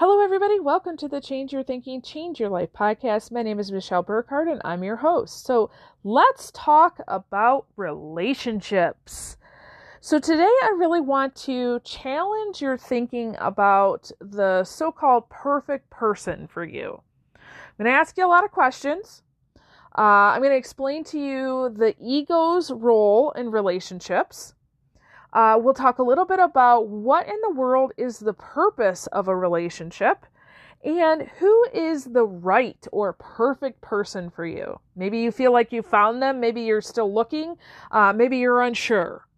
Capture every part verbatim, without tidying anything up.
Hello, everybody. Welcome to the Change Your Thinking, Change Your Life podcast. My name is Michelle Burkhardt, and I'm your host. So let's talk about relationships. So today, I really want to challenge your thinking about the so-called perfect person for you. I'm going to ask you a lot of questions. Uh, I'm going to explain to you the ego's role in relationships. Uh, we'll talk a little bit about what in the world is the purpose of a relationship and who is the right or perfect person for you. Maybe you feel like you found them. Maybe you're still looking. Uh, maybe you're unsure.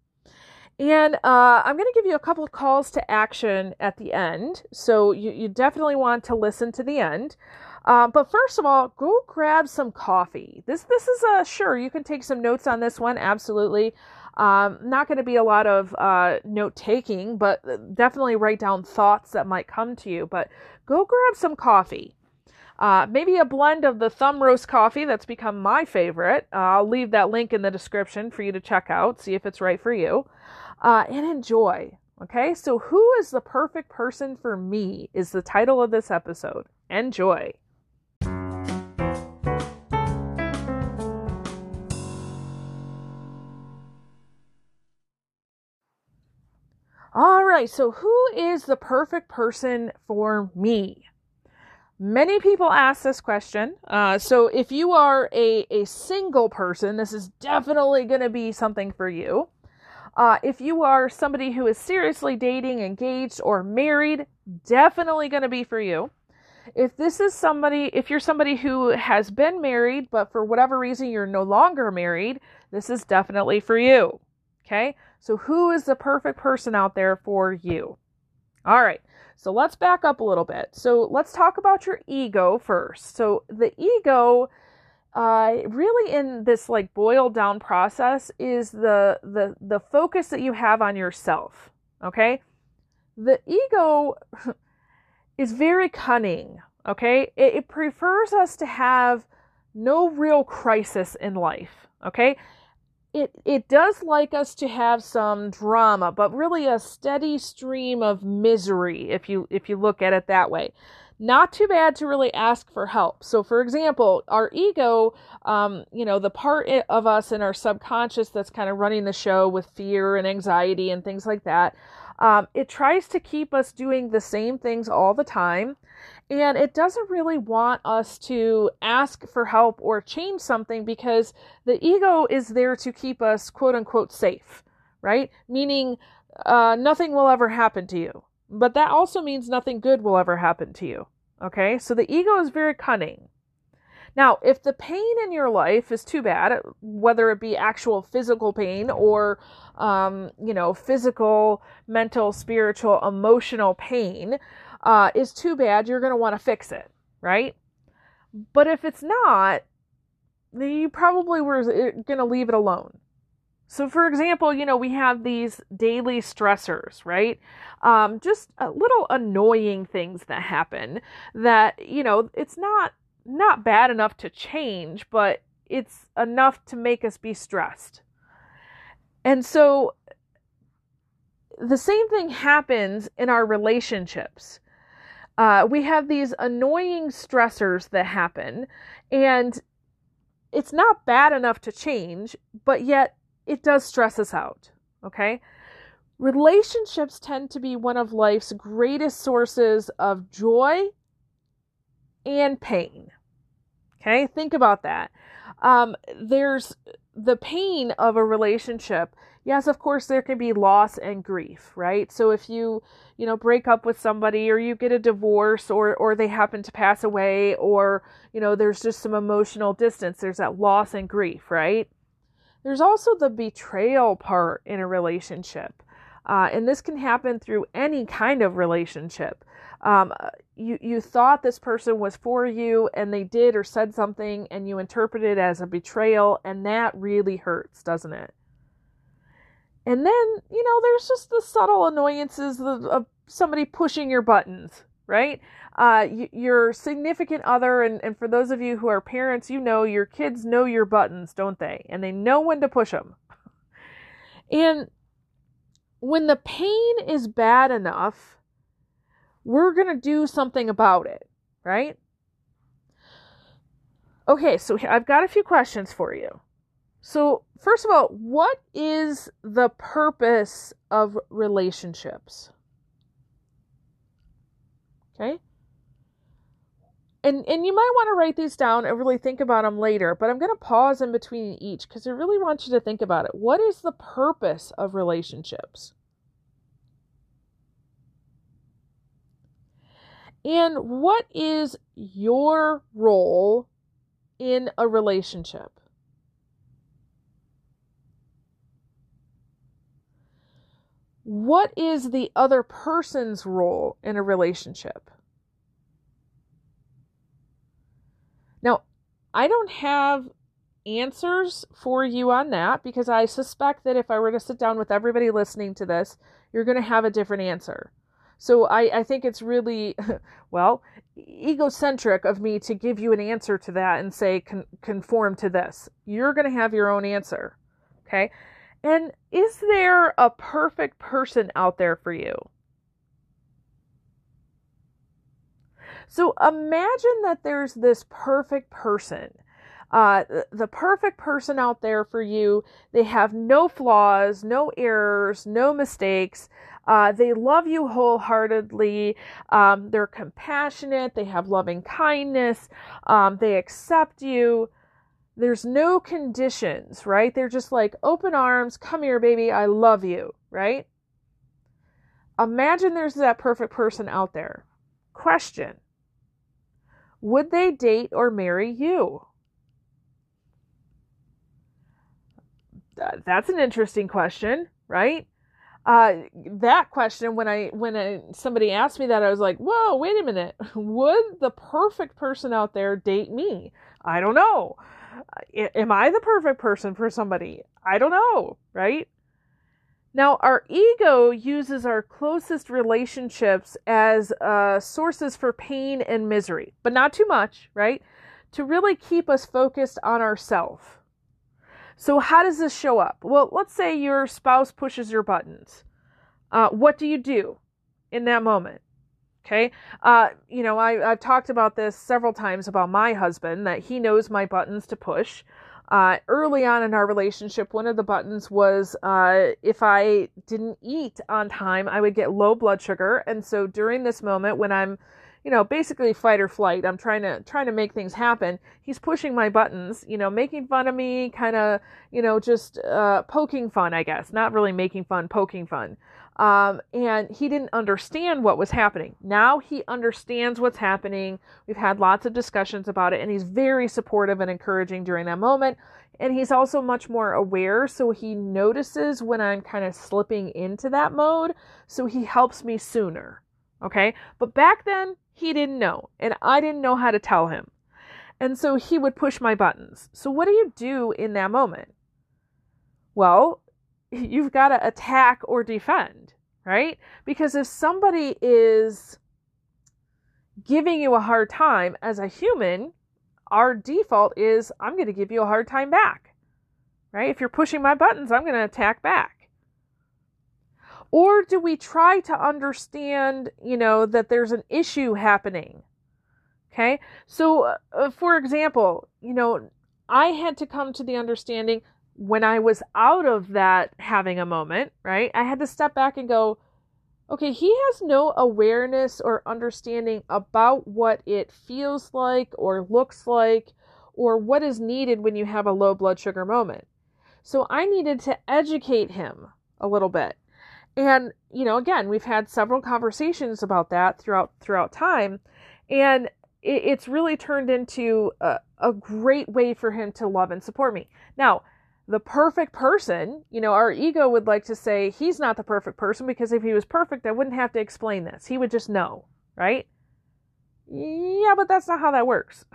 And uh, I'm going to give you a couple of calls to action at the end. So you, you definitely want to listen to the end. Uh, but first of all, go grab some coffee. This this is a, sure, you can take some notes on this one. Absolutely. Um, not going to be a lot of uh, note taking, but definitely write down thoughts that might come to you. But go grab some coffee. Uh, maybe a blend of the thumb roast coffee that's become my favorite. Uh, I'll leave that link in the description for you to check out, see if it's right for you, uh, and enjoy. Okay, so who is the perfect person for me is the title of this episode. Enjoy. All right, so who is the perfect person for me? Many people ask this question. Uh, so if you are a, a single person, this is definitely going to be something for you. Uh, if you are somebody who is seriously dating, engaged, or married, definitely going to be for you. If this is somebody, if you're somebody who has been married, but for whatever reason you're no longer married, this is definitely for you. Okay, so who is the perfect person out there for you? All right, so let's back up a little bit. So let's talk about your ego first. So the ego, uh, really in this like boiled down process is the, the, the focus that you have on yourself. Okay. The ego is very cunning. Okay. It, it prefers us to have no real crisis in life. Okay. It it does like us to have some drama, but really a steady stream of misery, if you if you look at it that way. Not too bad to really ask for help. So, for example, our ego, um, you know, the part of us in our subconscious that's kind of running the show with fear and anxiety and things like that, um, it tries to keep us doing the same things all the time. And it doesn't really want us to ask for help or change something because the ego is there to keep us, quote unquote, safe, right? Meaning uh, nothing will ever happen to you. But that also means nothing good will ever happen to you. Okay, so the ego is very cunning. Now, if the pain in your life is too bad, whether it be actual physical pain or, um, you know, physical, mental, spiritual, emotional pain, Uh, is too bad, you're going to want to fix it, right? But if it's not, then you probably were going to leave it alone. So for example, you know, we have these daily stressors, right? Um, just a little annoying things that happen that, you know, it's not, not bad enough to change, but it's enough to make us be stressed. And so the same thing happens in our relationships. Uh, we have these annoying stressors that happen, and it's not bad enough to change, but yet it does stress us out, okay? Relationships tend to be one of life's greatest sources of joy and pain, okay? Think about that. Um, there's the pain of a relationship. Yes, of course, there can be loss and grief, right? So if you, you know, break up with somebody or you get a divorce or, or they happen to pass away or, you know, there's just some emotional distance. There's that loss and grief, right? There's also the betrayal part in a relationship. Uh, and this can happen through any kind of relationship. Um, you, you thought this person was for you and they did or said something and you interpret it as a betrayal. And that really hurts, doesn't it? And then, you know, there's just the subtle annoyances of, of somebody pushing your buttons, right? Uh, y- your significant other, and, and for those of you who are parents, you know, your kids know your buttons, don't they? And they know when to push them. And when the pain is bad enough, we're going to do something about it, right? Okay, so I've got a few questions for you. So first of all, what is the purpose of relationships? Okay. And and you might want to write these down and really think about them later, but I'm going to pause in between each because I really want you to think about it. What is the purpose of relationships? And what is your role in a relationship? What is the other person's role in a relationship? Now, I don't have answers for you on that because I suspect that if I were to sit down with everybody listening to this, you're going to have a different answer. So I, I think it's really, well, egocentric of me to give you an answer to that and say, con- conform to this. You're going to have your own answer. Okay. And is there a perfect person out there for you? So imagine that there's this perfect person, uh, the perfect person out there for you. They have no flaws, no errors, no mistakes. Uh, they love you wholeheartedly. Um, they're compassionate. They have loving kindness. Um, they accept you. There's no conditions, right? They're just like open arms. Come here, baby. I love you, right? Imagine there's that perfect person out there. Question. Would they date or marry you? That's an interesting question, right? Uh, that question, when I when I, somebody asked me that, I was like, whoa, wait a minute. Would the perfect person out there date me? I don't know. Am I the perfect person for somebody? I don't know, right? Now, our ego uses our closest relationships as uh, sources for pain and misery, but not too much, right? To really keep us focused on ourselves. So how does this show up? Well, let's say your spouse pushes your buttons. Uh, what do you do in that moment? Okay. Uh, you know, I, I've talked about this several times about my husband, that he knows my buttons to push. Uh, early on in our relationship, one of the buttons was, uh, if I didn't eat on time, I would get low blood sugar. And so during this moment when I'm, you know, basically fight or flight, I'm trying to, trying to make things happen. He's pushing my buttons, you know, making fun of me, kind of, you know, just, uh, poking fun, I guess, not really making fun, poking fun. Um, and he didn't understand what was happening. Now he understands what's happening. We've had lots of discussions about it, and he's very supportive and encouraging during that moment. And he's also much more aware. So he notices when I'm kind of slipping into that mode. So he helps me sooner. Okay. But back then he didn't know, and I didn't know how to tell him. And so he would push my buttons. So what do you do in that moment? Well, you've got to attack or defend, right? Because if somebody is giving you a hard time, as a human, our default is, I'm going to give you a hard time back, right? If you're pushing my buttons, I'm going to attack back. Or do we try to understand, you know, that there's an issue happening? Okay. So uh, for example, you know, I had to come to the understanding when I was out of that having a moment, right? I had to step back and go, okay, he has no awareness or understanding about what it feels like or looks like or what is needed when you have a low blood sugar moment. So I needed to educate him a little bit. And, you know, again, we've had several conversations about that throughout throughout time. And it, it's really turned into a, a great way for him to love and support me. Now, the perfect person, you know, our ego would like to say he's not the perfect person because if he was perfect, I wouldn't have to explain this. He would just know, right? Yeah, but that's not how that works.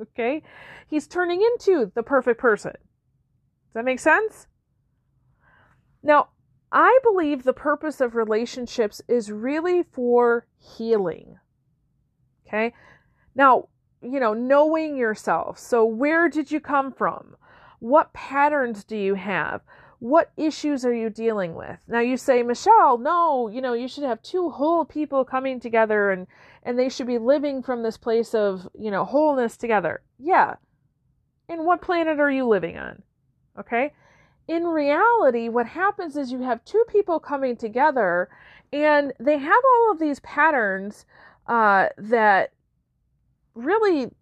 Okay. He's turning into the perfect person. Does that make sense? Now, I believe the purpose of relationships is really for healing. Okay. Now, you know, knowing yourself. So where did you come from? What patterns do you have? What issues are you dealing with? Now you say, Michelle, no, you know, you should have two whole people coming together and, and they should be living from this place of, you know, wholeness together. Yeah. And what planet are you living on? Okay. In reality, what happens is you have two people coming together and they have all of these patterns uh, that really,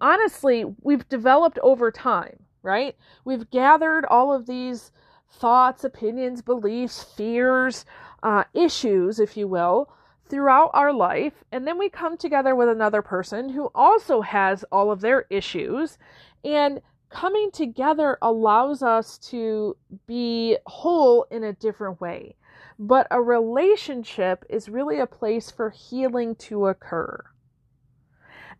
honestly, we've developed over time. Right? We've gathered all of these thoughts, opinions, beliefs, fears, uh, issues, if you will, throughout our life. And then we come together with another person who also has all of their issues. And coming together allows us to be whole in a different way. But a relationship is really a place for healing to occur.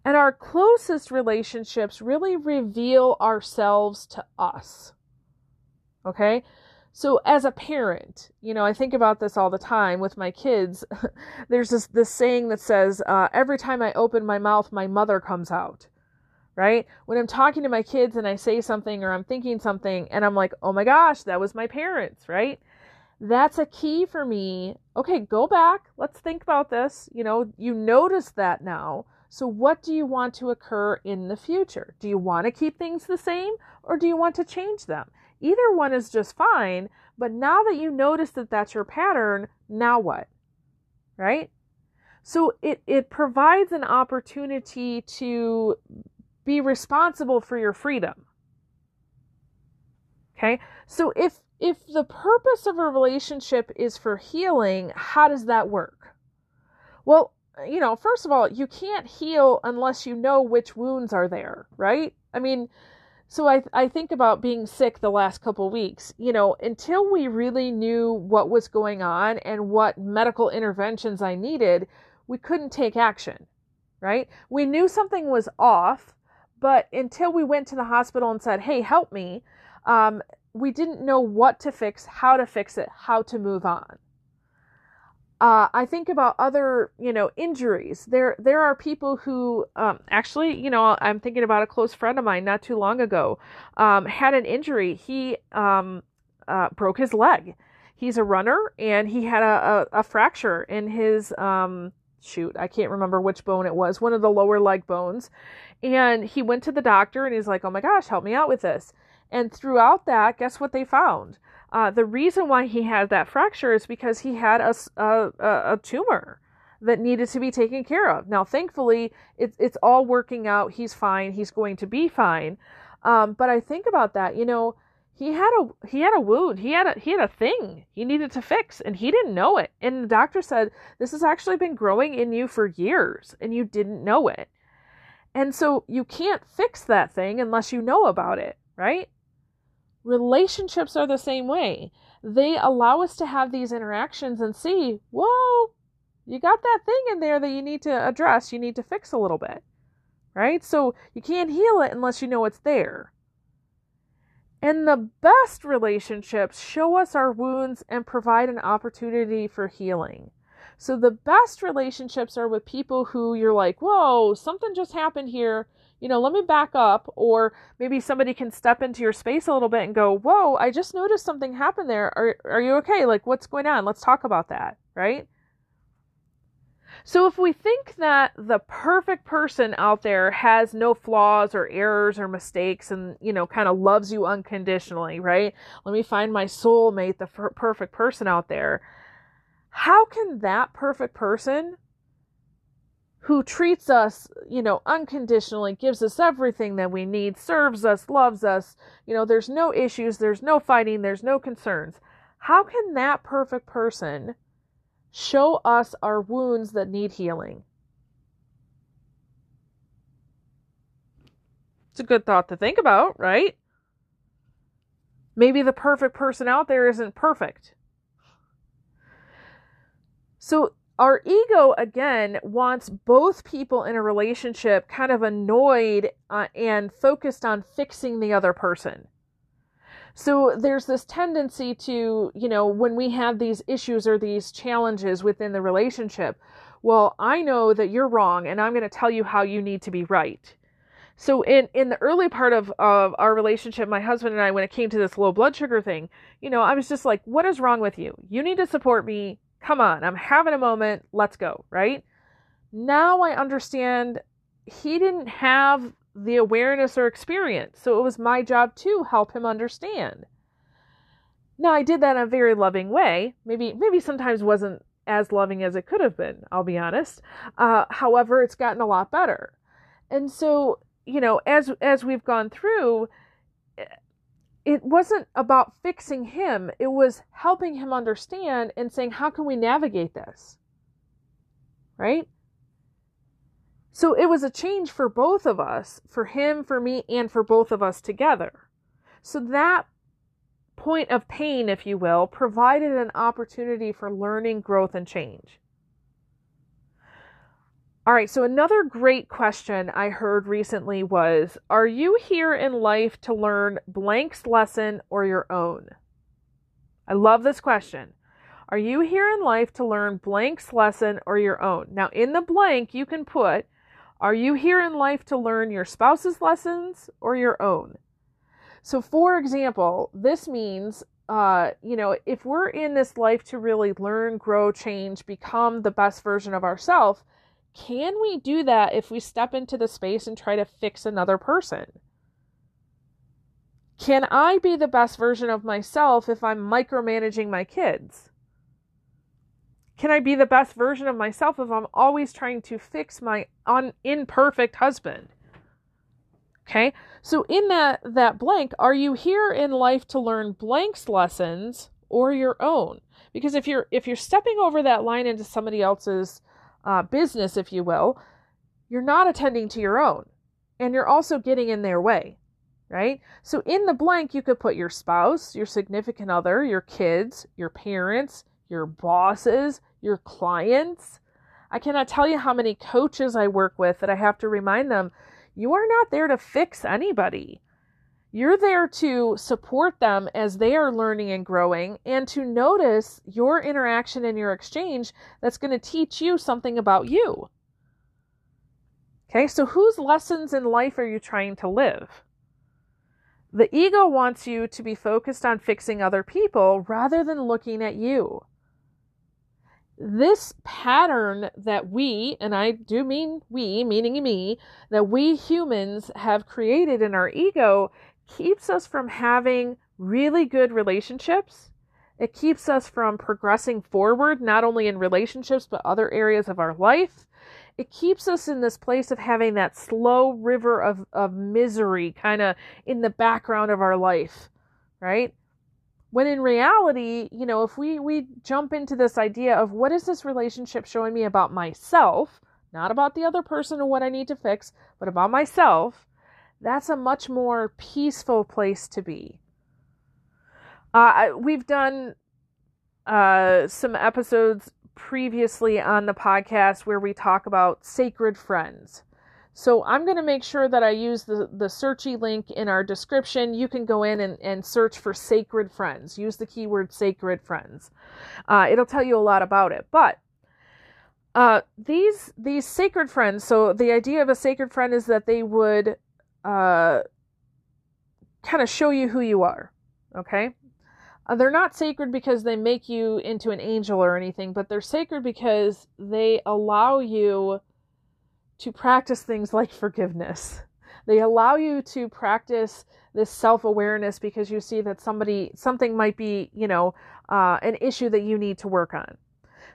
And our closest relationships really reveal ourselves to us. Okay? So as a parent, you know, I think about this all the time with my kids. There's this, this saying that says, uh, every time I open my mouth, my mother comes out. Right? When I'm talking to my kids and I say something or I'm thinking something and I'm like, oh my gosh, that was my parents. Right? That's a key for me. Okay, go back. Let's think about this. You know, you notice that now. So what do you want to occur in the future? Do you want to keep things the same or do you want to change them? Either one is just fine, but now that you notice that that's your pattern, now what? Right? So it, it provides an opportunity to be responsible for your freedom. Okay? So if, if the purpose of a relationship is for healing, how does that work? Well, you know, first of all, you can't heal unless you know which wounds are there, right? I mean, so I, I think about being sick the last couple of weeks, you know, until we really knew what was going on and what medical interventions I needed, we couldn't take action, right? We knew something was off, but until we went to the hospital and said, hey, help me, um, we didn't know what to fix, how to fix it, how to move on. Uh, I think about other, you know, injuries. There, there are people who, um, actually, you know, I'm thinking about a close friend of mine not too long ago, um, had an injury. He, um, uh, broke his leg. He's a runner and he had a, a, a fracture in his, um, shoot, I can't remember which bone it was, one of the lower leg bones. And he went to the doctor and he's like, oh my gosh, help me out with this. And throughout that, guess what they found? Uh, the reason why he had that fracture is because he had a, a, a tumor that needed to be taken care of. Now, thankfully, it, it's all working out. He's fine. He's going to be fine. Um, but I think about that, you know, he had a, he had a wound. He had a, he had a thing he needed to fix and he didn't know it. And the doctor said, this has actually been growing in you for years and you didn't know it. And so you can't fix that thing unless you know about it, right? Relationships are the same way. They allow us to have these interactions and see, whoa, you got that thing in there that you need to address. You need to fix a little bit, right? So you can't heal it unless you know it's there. And the best relationships show us our wounds and provide an opportunity for healing. So the best relationships are with people who you're like, whoa, something just happened here. You know, let me back up, or maybe somebody can step into your space a little bit and go, whoa, I just noticed something happened there. Are are you okay? Like, what's going on? Let's talk about that, right? So if we think that the perfect person out there has no flaws or errors or mistakes and, you know, kind of loves you unconditionally, right? Let me find my soulmate, the f- perfect person out there. How can that perfect person who treats us, you know, unconditionally, gives us everything that we need, serves us, loves us, you know, there's no issues, there's no fighting, there's no concerns. How can that perfect person show us our wounds that need healing? It's a good thought to think about, right? Maybe the perfect person out there isn't perfect. So, our ego, again, wants both people in a relationship kind of annoyed uh, and focused on fixing the other person. So there's this tendency to, you know, when we have these issues or these challenges within the relationship, well, I know that you're wrong and I'm going to tell you how you need to be right. So in, in the early part of, of our relationship, my husband and I, when it came to this low blood sugar thing, you know, I was just like, what is wrong with you? You need to support me. Come on, I'm having a moment. Let's go, right? Now I understand he didn't have the awareness or experience. So it was my job to help him understand. Now I did that in a very loving way. Maybe, maybe sometimes wasn't as loving as it could have been, I'll be honest. Uh, however, it's gotten a lot better. And so, you know, as, as we've gone through, it wasn't about fixing him. It was helping him understand and saying, how can we navigate this? Right? So it was a change for both of us, for him, for me, and for both of us together. So that point of pain, if you will, provided an opportunity for learning, growth, and change. All right, so another great question I heard recently was, are you here in life to learn blank's lesson or your own? I love this question. Are you here in life to learn blank's lesson or your own? Now, in the blank, you can put, are you here in life to learn your spouse's lessons or your own? So, for example, this means, uh, you know, if we're in this life to really learn, grow, change, become the best version of ourselves, can we do that if we step into the space and try to fix another person? Can I be the best version of myself if I'm micromanaging my kids? Can I be the best version of myself if I'm always trying to fix my un- imperfect husband? Okay, so in that, that blank, are you here in life to learn blank's lessons or your own? Because if you're if you're stepping over that line into somebody else's Uh, business, if you will, you're not attending to your own, and you're also getting in their way, right? So in the blank, you could put your spouse, your significant other, your kids, your parents, your bosses, your clients. I cannot tell you how many coaches I work with that I have to remind them, you are not there to fix anybody. You're there to support them as they are learning and growing, and to notice your interaction and your exchange that's going to teach you something about you. Okay, so whose lessons in life are you trying to live? The ego wants you to be focused on fixing other people rather than looking at you. This pattern that we, and I do mean we, meaning me, that we humans have created in our ego keeps us from having really good relationships. It keeps us from progressing forward, not only in relationships, but other areas of our life. It keeps us in this place of having that slow river of, of misery kind of in the background of our life, right? When in reality, you know, if we, we jump into this idea of what is this relationship showing me about myself, not about the other person or what I need to fix, but about myself, that's a much more peaceful place to be. Uh, we've done uh, some episodes previously on the podcast where we talk about sacred friends. So I'm going to make sure that I use the, the searchy link in our description. You can go in and, and search for sacred friends. Use the keyword sacred friends. Uh, it'll tell you a lot about it. But uh, these these sacred friends, so the idea of a sacred friend is that they would uh, kind of show you who you are. Okay? Uh, they're not sacred because they make you into an angel or anything, but they're sacred because they allow you to practice things like forgiveness. They allow you to practice this self-awareness because you see that somebody, something might be, you know, uh, an issue that you need to work on.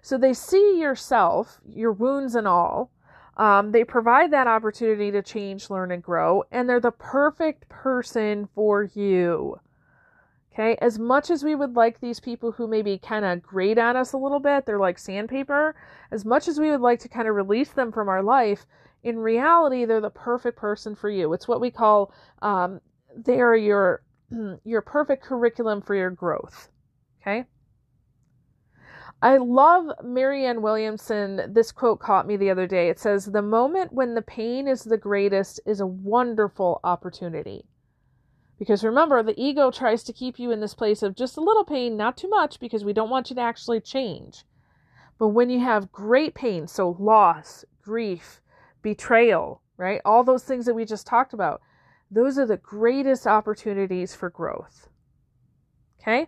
So they see yourself, your wounds and all. Um, they provide that opportunity to change, learn, and grow. And they're the perfect person for you. Okay. As much as we would like these people who maybe kind of grate on us a little bit, they're like sandpaper, as much as we would like to kind of release them from our life, in reality, they're the perfect person for you. It's what we call, um, they are your, your perfect curriculum for your growth. Okay. I love Marianne Williamson. This quote caught me the other day. It says, the moment when the pain is the greatest is a wonderful opportunity. Because remember, the ego tries to keep you in this place of just a little pain, not too much, because we don't want you to actually change. But when you have great pain, so loss, grief, betrayal, right? All those things that we just talked about, those are the greatest opportunities for growth. Okay.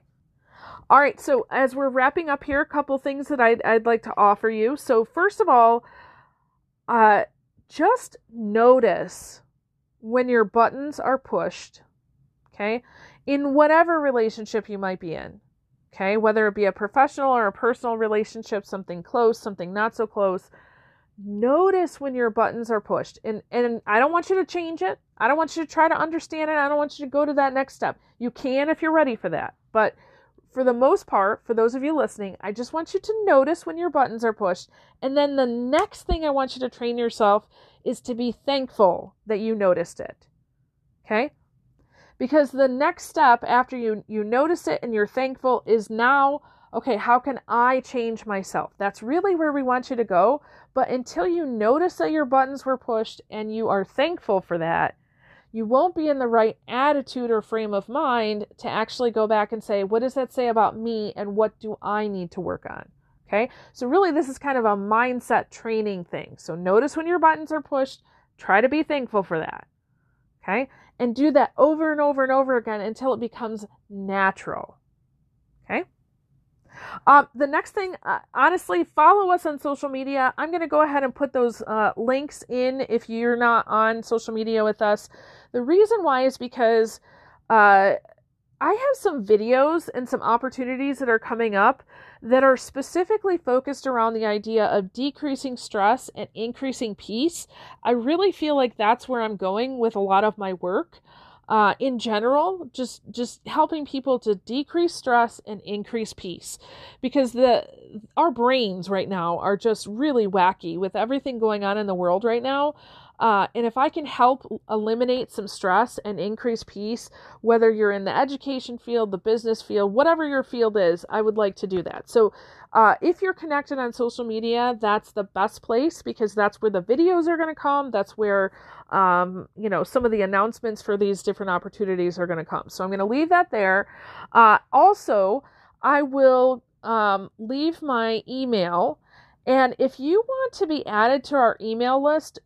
All right. So as we're wrapping up here, a couple things that I'd, I'd like to offer you. So first of all, uh, just notice when your buttons are pushed, okay, in whatever relationship you might be in, okay, whether it be a professional or a personal relationship, something close, something not so close. Notice when your buttons are pushed, and, and I don't want you to change it. I don't want you to try to understand it. I don't want you to go to that next step. You can, if you're ready for that. But for the most part, for those of you listening, I just want you to notice when your buttons are pushed. And then the next thing I want you to train yourself is to be thankful that you noticed it. Okay? Because the next step after you, you notice it and you're thankful is now, okay, how can I change myself? That's really where we want you to go. But until you notice that your buttons were pushed and you are thankful for that, you won't be in the right attitude or frame of mind to actually go back and say, what does that say about me and what do I need to work on? Okay. So really this is kind of a mindset training thing. So notice when your buttons are pushed, try to be thankful for that. Okay. And do that over and over and over again until it becomes natural. Okay. Um, the next thing, uh, honestly, follow us on social media. I'm going to go ahead and put those uh, links in if you're not on social media with us. The reason why is because uh, I have some videos and some opportunities that are coming up that are specifically focused around the idea of decreasing stress and increasing peace. I really feel like that's where I'm going with a lot of my work. Uh, in general, just, just helping people to decrease stress and increase peace, because the, our brains right now are just really wacky with everything going on in the world right now. Uh, and if I can help eliminate some stress and increase peace, whether you're in the education field, the business field, whatever your field is, I would like to do that. So, uh, if you're connected on social media, that's the best place because that's where the videos are going to come. That's where, um, you know, some of the announcements for these different opportunities are going to come. So I'm going to leave that there. Uh, also I will, um, leave my email. And if you want to be added to our email list,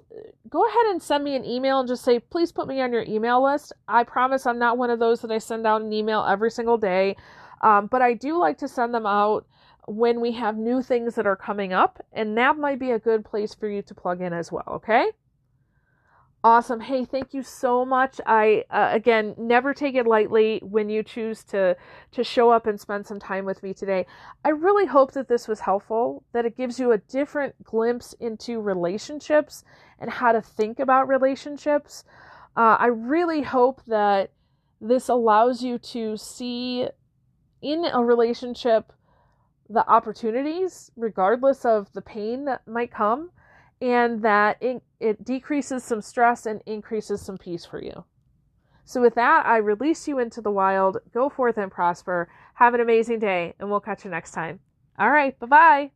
go ahead and send me an email and just say, please put me on your email list. I promise I'm not one of those that I send out an email every single day. Um, but I do like to send them out when we have new things that are coming up. And that might be a good place for you to plug in as well. Okay. Awesome. Hey, thank you so much. I, uh, again, never take it lightly when you choose to, to show up and spend some time with me today. I really hope that this was helpful, that it gives you a different glimpse into relationships and how to think about relationships. Uh, I really hope that this allows you to see in a relationship the opportunities, regardless of the pain that might come. And that it, it decreases some stress and increases some peace for you. So with that, I release you into the wild. Go forth and prosper. Have an amazing day, and we'll catch you next time. All right, bye-bye.